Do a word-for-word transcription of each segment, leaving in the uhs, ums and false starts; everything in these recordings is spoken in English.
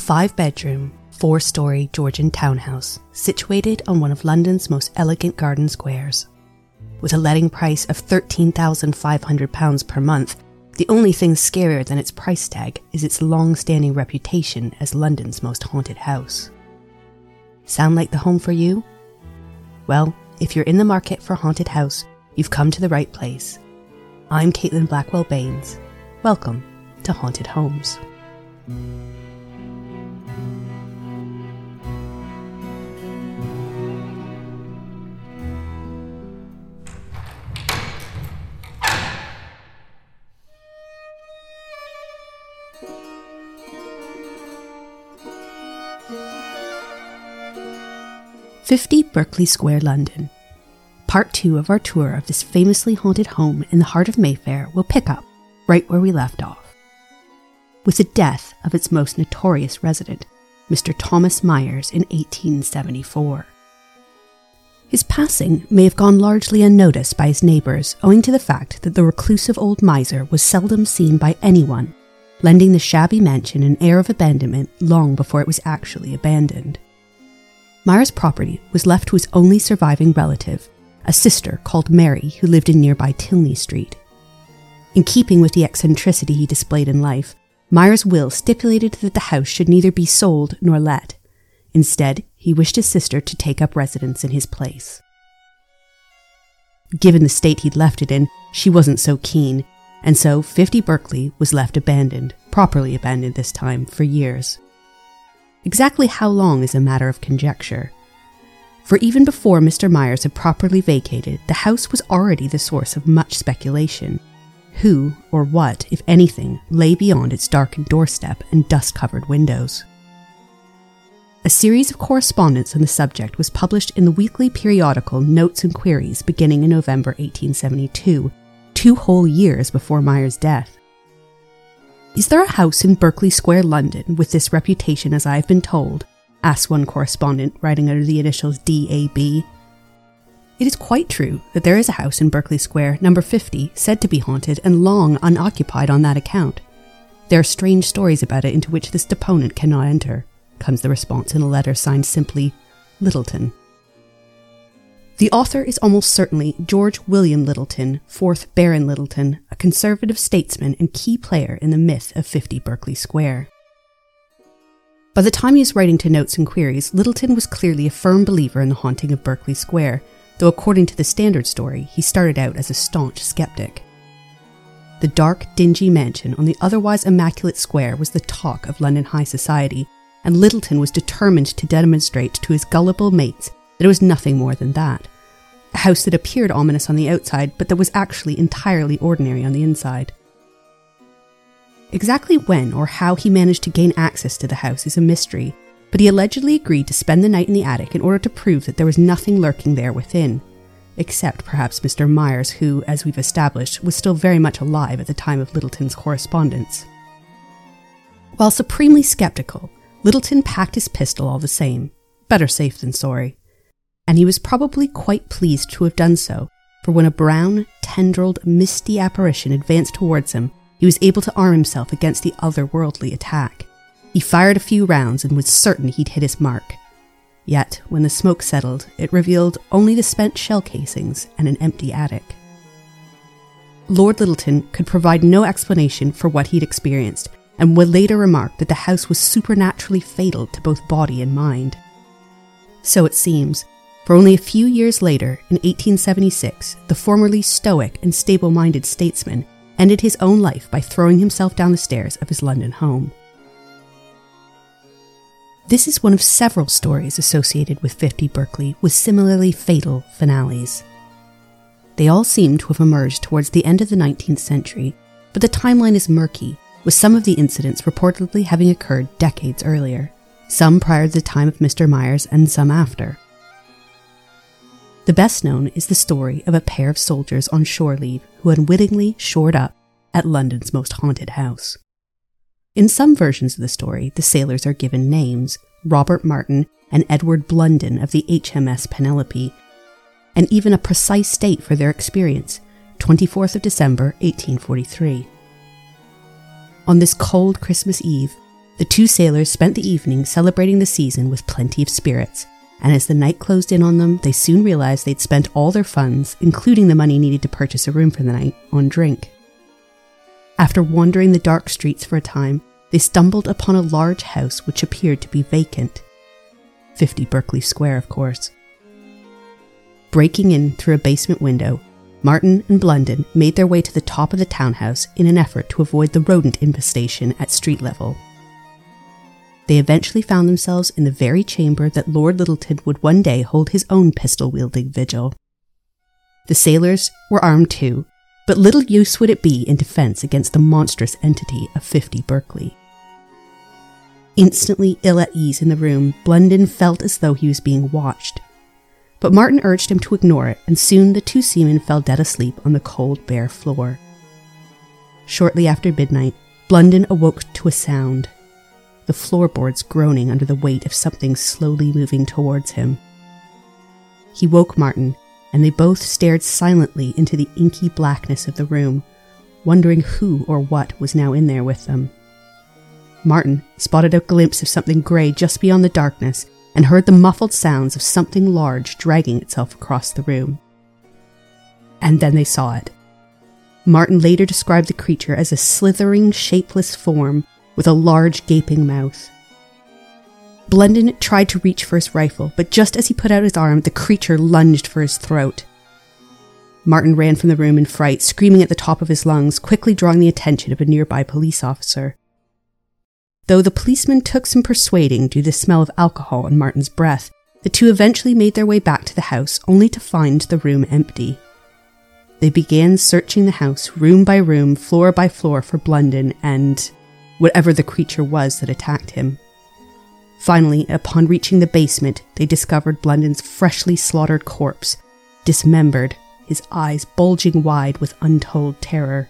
five-bedroom, four-storey Georgian townhouse situated on one of London's most elegant garden squares. With a letting price of thirteen thousand five hundred pounds per month, the only thing scarier than its price tag is its long-standing reputation as London's most haunted house. Sound like the home for you? Well, if you're in the market for a haunted house, you've come to the right place. I'm Caitlin Blackwell-Baines. Welcome to Haunted Homes. fifty Berkeley Square, London. Part two of our tour of this famously haunted home in the heart of Mayfair will pick up right where we left off, with the death of its most notorious resident, Mister Thomas Myers, in eighteen seventy-four. His passing may have gone largely unnoticed by his neighbours owing to the fact that the reclusive old miser was seldom seen by anyone, lending the shabby mansion an air of abandonment long before it was actually abandoned. Myers' property was left to his only surviving relative, a sister called Mary, who lived in nearby Tilney Street. In keeping with the eccentricity he displayed in life, Myers' will stipulated that the house should neither be sold nor let. Instead, he wished his sister to take up residence in his place. Given the state he'd left it in, she wasn't so keen, and so fifty Berkeley was left abandoned, properly abandoned this time, for years. Exactly how long is a matter of conjecture. For even before Mister Myers had properly vacated, the house was already the source of much speculation. Who, or what, if anything, lay beyond its darkened doorstep and dust-covered windows? A series of correspondence on the subject was published in the weekly periodical Notes and Queries beginning in November eighteen seventy-two, two whole years before Myers' death. "Is there a house in Berkeley Square, London, with this reputation as I have been told?" asked one correspondent, writing under the initials D A B. It is quite true that there is a house in Berkeley Square, number fifty, said to be haunted and long unoccupied on that account. "There are strange stories about it into which this deponent cannot enter," comes the response in a letter signed simply, Lyttelton. The author is almost certainly George William Lyttelton, fourth Baron Lyttelton, a conservative statesman and key player in the myth of fifty Berkeley Square. By the time he was writing to Notes and Queries, Lyttelton was clearly a firm believer in the haunting of Berkeley Square, though according to the standard story, he started out as a staunch skeptic. The dark, dingy mansion on the otherwise immaculate square was the talk of London high society, and Lyttelton was determined to demonstrate to his gullible mates that it was nothing more than that. A house that appeared ominous on the outside, but that was actually entirely ordinary on the inside. Exactly when or how he managed to gain access to the house is a mystery, but he allegedly agreed to spend the night in the attic in order to prove that there was nothing lurking there within, except perhaps Mister Myers, who, as we've established, was still very much alive at the time of Lyttelton's correspondence. While supremely sceptical, Lyttelton packed his pistol all the same. Better safe than sorry. And he was probably quite pleased to have done so, for when a brown, tendrilled, misty apparition advanced towards him, he was able to arm himself against the otherworldly attack. He fired a few rounds and was certain he'd hit his mark. Yet, when the smoke settled, it revealed only the spent shell casings and an empty attic. Lord Lyttelton could provide no explanation for what he'd experienced, and would later remark that the house was supernaturally fatal to both body and mind. So it seems. For only a few years later, in eighteen seventy-six, the formerly stoic and stable-minded statesman ended his own life by throwing himself down the stairs of his London home. This is one of several stories associated with fifty Berkeley with similarly fatal finales. They all seem to have emerged towards the end of the nineteenth century, but the timeline is murky, with some of the incidents reportedly having occurred decades earlier, some prior to the time of Mister Myers and some after. The best known is the story of a pair of soldiers on shore leave who unwittingly shored up at London's most haunted house. In some versions of the story, the sailors are given names, Robert Martin and Edward Blunden of the H M S Penelope, and even a precise date for their experience, twenty-fourth of December, eighteen forty-three. On this cold Christmas Eve, The two sailors spent the evening celebrating the season with plenty of spirits, and as the night closed in on them, they soon realized they'd spent all their funds, including the money needed to purchase a room for the night, on drink. After wandering the dark streets for a time, they stumbled upon a large house which appeared to be vacant. fifty Berkeley Square, of course. Breaking in through a basement window, Martin and Blunden made their way to the top of the townhouse in an effort to avoid the rodent infestation at street level. They eventually found themselves in the very chamber that Lord Lyttelton would one day hold his own pistol-wielding vigil. The sailors were armed too, but little use would it be in defence against the monstrous entity of fifty Berkeley. Instantly ill at ease in the room, Blunden felt as though he was being watched, but Martin urged him to ignore it, and soon the two seamen fell dead asleep on the cold, bare floor. Shortly after midnight, Blunden awoke to a sound, the floorboards groaning under the weight of something slowly moving towards him. He woke Martin, and they both stared silently into the inky blackness of the room, wondering who or what was now in there with them. Martin spotted a glimpse of something grey just beyond the darkness, and heard the muffled sounds of something large dragging itself across the room. And then they saw it. Martin later described the creature as a slithering, shapeless form with a large, gaping mouth. Blunden tried to reach for his rifle, but just as he put out his arm, the creature lunged for his throat. Martin ran from the room in fright, screaming at the top of his lungs, quickly drawing the attention of a nearby police officer. Though the policeman took some persuading due to the smell of alcohol and Martin's breath, the two eventually made their way back to the house, only to find the room empty. They began searching the house, room by room, floor by floor, for Blunden and whatever the creature was that attacked him. Finally, upon reaching the basement, they discovered Blunden's freshly slaughtered corpse, dismembered, his eyes bulging wide with untold terror.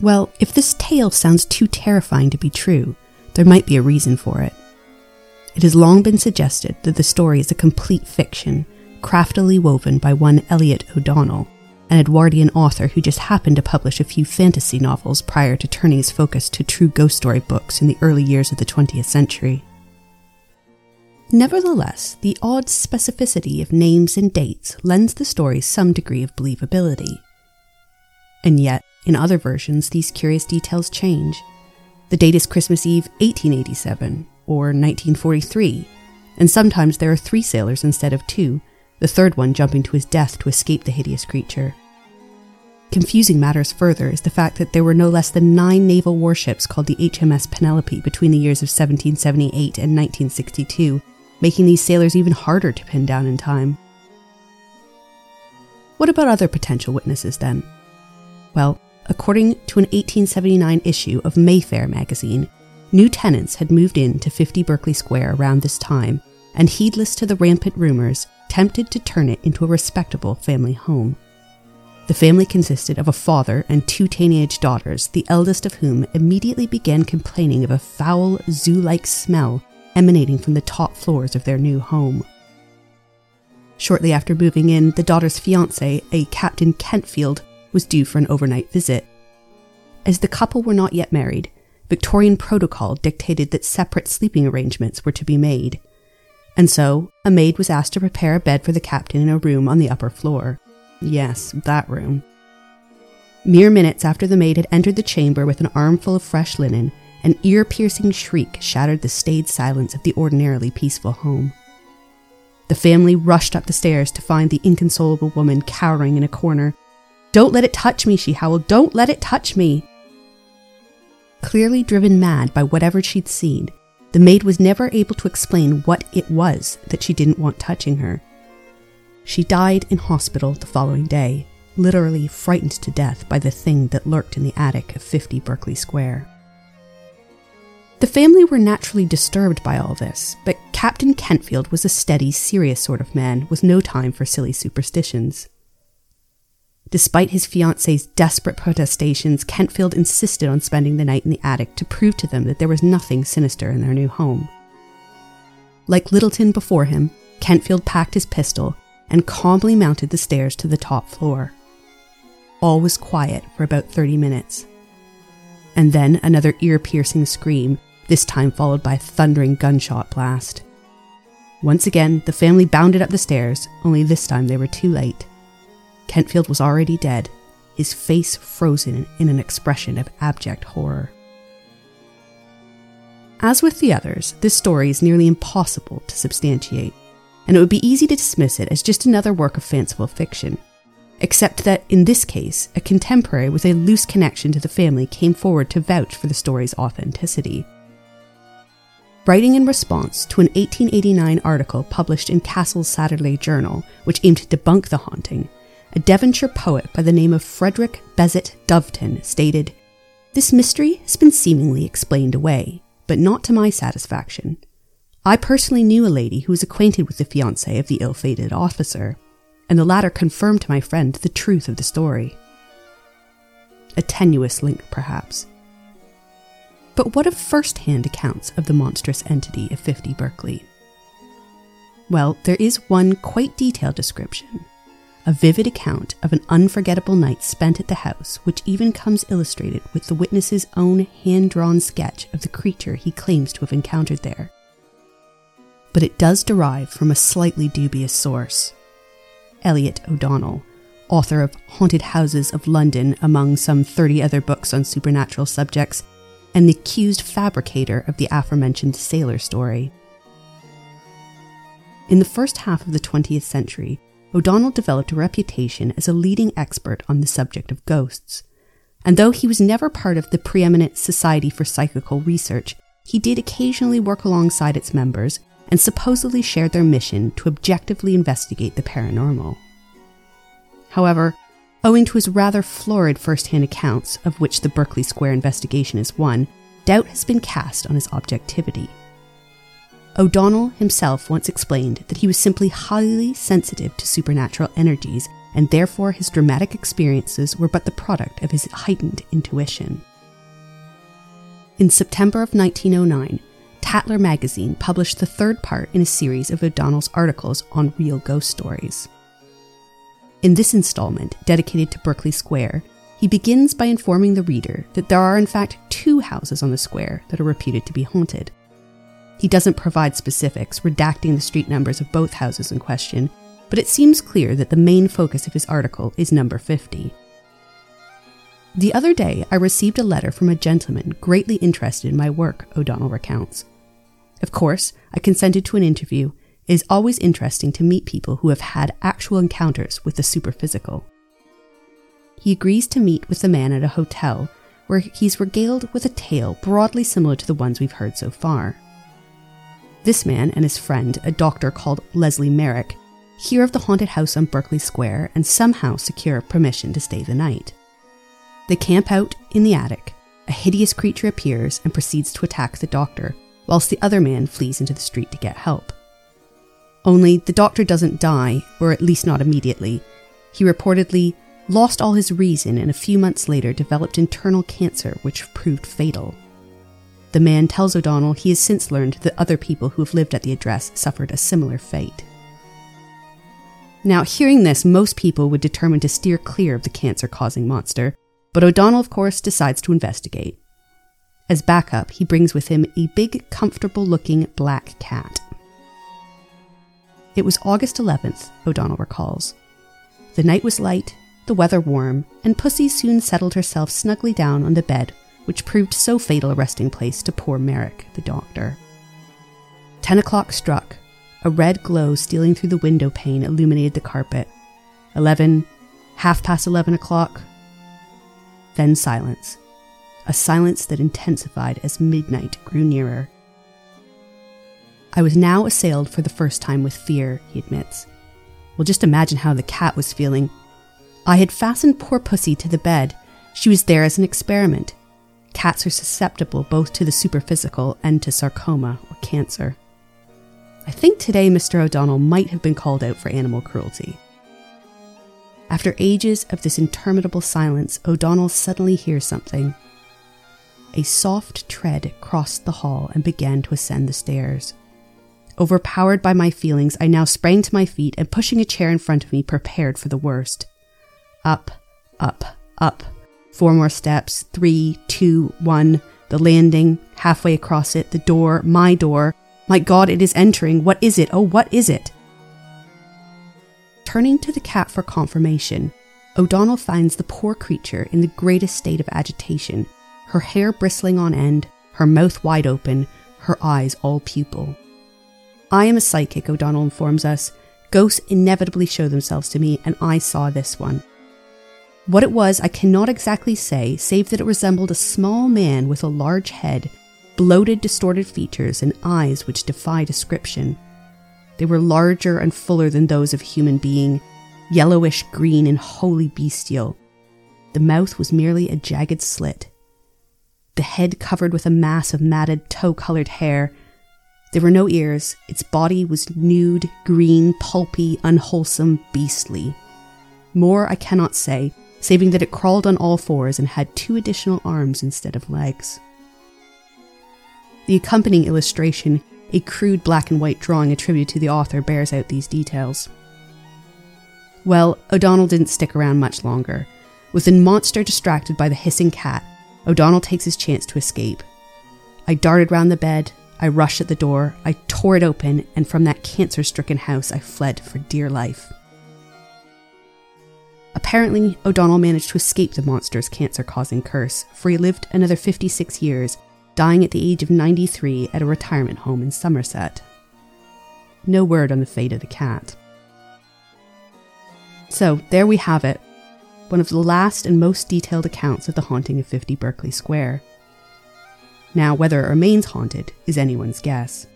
Well, if this tale sounds too terrifying to be true, there might be a reason for it. It has long been suggested that the story is a complete fiction, craftily woven by one Elliot O'Donnell, an Edwardian author who just happened to publish a few fantasy novels prior to turning his focus to true ghost story books in the early years of the twentieth century. Nevertheless, the odd specificity of names and dates lends the story some degree of believability. And yet, in other versions, these curious details change. The date is Christmas Eve eighteen eighty-seven, or nineteen forty-three, and sometimes there are three sailors instead of two, the third one jumping to his death to escape the hideous creature. Confusing matters further is the fact that there were no less than nine naval warships called the H M S Penelope between the years of seventeen seventy-eight and nineteen sixty-two, making these sailors even harder to pin down in time. What about other potential witnesses, then? Well, according to an eighteen seventy-nine issue of Mayfair magazine, new tenants had moved in to fifty Berkeley Square around this time, and heedless to the rampant rumours, tempted to turn it into a respectable family home. The family consisted of a father and two teenage daughters, the eldest of whom immediately began complaining of a foul, zoo-like smell emanating from the top floors of their new home. Shortly after moving in, the daughter's fiancé, a Captain Kentfield, was due for an overnight visit. As the couple were not yet married, Victorian protocol dictated that separate sleeping arrangements were to be made, and so a maid was asked to prepare a bed for the captain in a room on the upper floor. Yes, that room. Mere minutes after the maid had entered the chamber with an armful of fresh linen, an ear-piercing shriek shattered the staid silence of the ordinarily peaceful home. The family rushed up the stairs to find the inconsolable woman cowering in a corner. "Don't let it touch me," she howled. "Don't let it touch me." Clearly driven mad by whatever she'd seen, the maid was never able to explain what it was that she didn't want touching her. She died in hospital the following day, literally frightened to death by the thing that lurked in the attic of fifty Berkeley Square. The family were naturally disturbed by all this, but Captain Kentfield was a steady, serious sort of man with no time for silly superstitions. Despite his fiancée's desperate protestations, Kentfield insisted on spending the night in the attic to prove to them that there was nothing sinister in their new home. Like Lyttelton before him, Kentfield packed his pistol and calmly mounted the stairs to the top floor. All was quiet for about thirty minutes. and then another ear-piercing scream, this time followed by a thundering gunshot blast. Once again, the family bounded up the stairs, only this time they were too late. Kentfield was already dead, his face frozen in an expression of abject horror. As with the others, this story is nearly impossible to substantiate, and it would be easy to dismiss it as just another work of fanciful fiction, except that, in this case, a contemporary with a loose connection to the family came forward to vouch for the story's authenticity. Writing in response to an eighteen eighty-nine article published in Castle's Saturday Journal, which aimed to debunk the haunting, a Devonshire poet by the name of Frederick Bessett Doveton stated, "This mystery has been seemingly explained away, but not to my satisfaction. I personally knew a lady who was acquainted with the fiancé of the ill-fated officer, and the latter confirmed to my friend the truth of the story." A tenuous link, perhaps. But what of first-hand accounts of the monstrous entity of fifty Berkeley? Well, there is one quite detailed description, a vivid account of an unforgettable night spent at the house, which even comes illustrated with the witness's own hand-drawn sketch of the creature he claims to have encountered there. But it does derive from a slightly dubious source. Elliot O'Donnell, author of Haunted Houses of London, among some thirty other books on supernatural subjects, and the accused fabricator of the aforementioned sailor story. In the first half of the twentieth century, O'Donnell developed a reputation as a leading expert on the subject of ghosts, and though he was never part of the preeminent Society for Psychical Research, he did occasionally work alongside its members and supposedly shared their mission to objectively investigate the paranormal. However, owing to his rather florid first-hand accounts, of which the Berkeley Square investigation is one, doubt has been cast on his objectivity. O'Donnell himself once explained that he was simply highly sensitive to supernatural energies, and therefore his dramatic experiences were but the product of his heightened intuition. In September of nineteen oh nine, Tatler magazine published the third part in a series of O'Donnell's articles on real ghost stories. In this installment, dedicated to Berkeley Square, he begins by informing the reader that there are in fact two houses on the square that are reputed to be haunted. He doesn't provide specifics, redacting the street numbers of both houses in question, but it seems clear that the main focus of his article is number fifty. "The other day, I received a letter from a gentleman greatly interested in my work," O'Donnell recounts. "Of course, I consented to an interview. It is always interesting to meet people who have had actual encounters with the superphysical." He agrees to meet with the man at a hotel, where he's regaled with a tale broadly similar to the ones we've heard so far. This man and his friend, a doctor called Leslie Merrick, hear of the haunted house on Berkeley Square and somehow secure permission to stay the night. They camp out in the attic. A hideous creature appears and proceeds to attack the doctor, whilst the other man flees into the street to get help. Only the doctor doesn't die, or at least not immediately. He reportedly lost all his reason and a few months later developed internal cancer, which proved fatal. The man tells O'Donnell he has since learned that other people who have lived at the address suffered a similar fate. Now, hearing this, most people would determine to steer clear of the cancer-causing monster, but O'Donnell, of course, decides to investigate. As backup, he brings with him a big, comfortable-looking black cat. It was August eleventh, O'Donnell recalls. The night was light, the weather warm, and Pussy soon settled herself snugly down on the bed, which proved so fatal a resting place to poor Merrick, the doctor. Ten o'clock struck. A red glow stealing through the window pane illuminated the carpet. Eleven, half past eleven o'clock. Then silence. A silence that intensified as midnight grew nearer. "I was now assailed for the first time with fear," he admits. "Well, just imagine how the cat was feeling. I had fastened poor Pussy to the bed. She was there as an experiment. Cats are susceptible both to the superphysical and to sarcoma, or cancer. I think today Mister O'Donnell might have been called out for animal cruelty." After ages of this interminable silence, O'Donnell suddenly hears something. A soft tread crossed the hall and began to ascend the stairs. Overpowered by my feelings, I now sprang to my feet and, pushing a chair in front of me, prepared for the worst. Up, up, up, Four more steps, three, two, one, the landing, halfway across it, the door, my door. My God, it is entering. What is it? Oh, what is it? Turning to the cat for confirmation, O'Donnell finds the poor creature in the greatest state of agitation, her hair bristling on end, her mouth wide open, her eyes all pupil. I am a psychic, O'Donnell informs us. Ghosts inevitably show themselves to me, and I saw this one. What it was, I cannot exactly say, save that it resembled a small man with a large head, bloated, distorted features, and eyes which defy description. They were larger and fuller than those of a human being, yellowish green and wholly bestial. The mouth was merely a jagged slit. The head covered with a mass of matted, tow-coloured hair. There were no ears. Its body was nude, green, pulpy, unwholesome, beastly. More I cannot say, saving that it crawled on all fours and had two additional arms instead of legs. The accompanying illustration, a crude black and white drawing attributed to the author, bears out these details. Well, O'Donnell didn't stick around much longer. With the monster distracted by the hissing cat, O'Donnell takes his chance to escape. I darted round the bed, I rushed at the door, I tore it open, and from that cancer-stricken house I fled for dear life. Apparently, O'Donnell managed to escape the monster's cancer-causing curse, for he lived another fifty-six years, dying at the age of ninety-three at a retirement home in Somerset. No word on the fate of the cat. So, there we have it, one of the last and most detailed accounts of the haunting of fifty Berkeley Square. Now, whether it remains haunted is anyone's guess.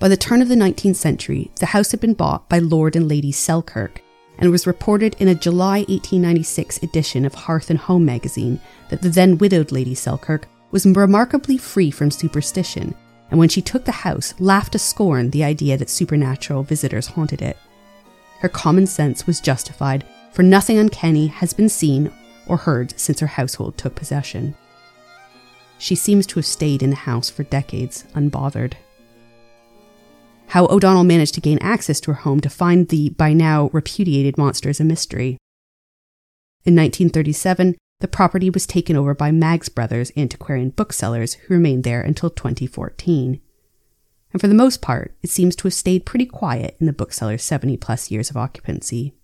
By the turn of the nineteenth century, the house had been bought by Lord and Lady Selkirk, and it was reported in a July eighteen ninety-six edition of Hearth and Home magazine that the then-widowed Lady Selkirk was remarkably free from superstition, and when she took the house, laughed to scorn the idea that supernatural visitors haunted it. Her common sense was justified, for nothing uncanny has been seen or heard since her household took possession. She seems to have stayed in the house for decades, unbothered. How O'Donnell managed to gain access to her home to find the by now repudiated monster is a mystery. In nineteen thirty-seven, the property was taken over by Maggs Brothers, antiquarian booksellers, who remained there until twenty fourteen. And for the most part, it seems to have stayed pretty quiet in the bookseller's seventy-plus years of occupancy.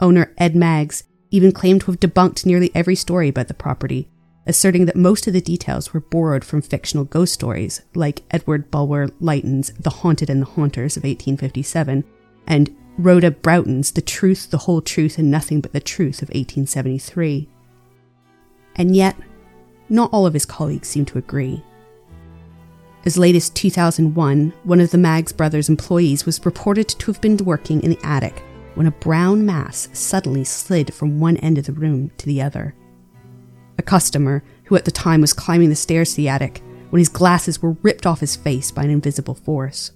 Owner Ed Maggs even claimed to have debunked nearly every story about the property, asserting that most of the details were borrowed from fictional ghost stories, like Edward Bulwer Lytton's The Haunted and the Haunters of eighteen fifty-seven, and Rhoda Broughton's The Truth, the Whole Truth, and Nothing But the Truth of eighteen seventy-three. And yet, not all of his colleagues seem to agree. As late as two thousand one, one of the Maggs Brothers employees was reported to have been working in the attic when a brown mass suddenly slid from one end of the room to the other. A customer, who at the time was climbing the stairs to the attic, when his glasses were ripped off his face by an invisible force.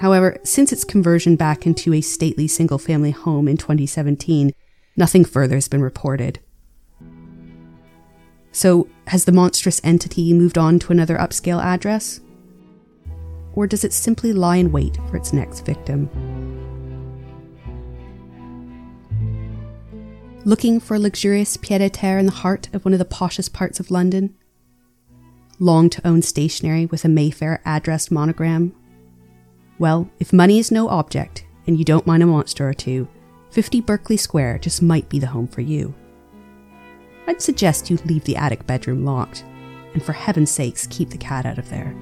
However, since its conversion back into a stately single-family home in twenty seventeen, nothing further has been reported. So, has the monstrous entity moved on to another upscale address? Or does it simply lie in wait for its next victim? Looking for a luxurious pied-à-terre in the heart of one of the poshest parts of London? Long to own stationery with a Mayfair addressed monogram? Well, if money is no object, and you don't mind a monster or two, fifty Berkeley Square just might be the home for you. I'd suggest you leave the attic bedroom locked, and for heaven's sakes, keep the cat out of there.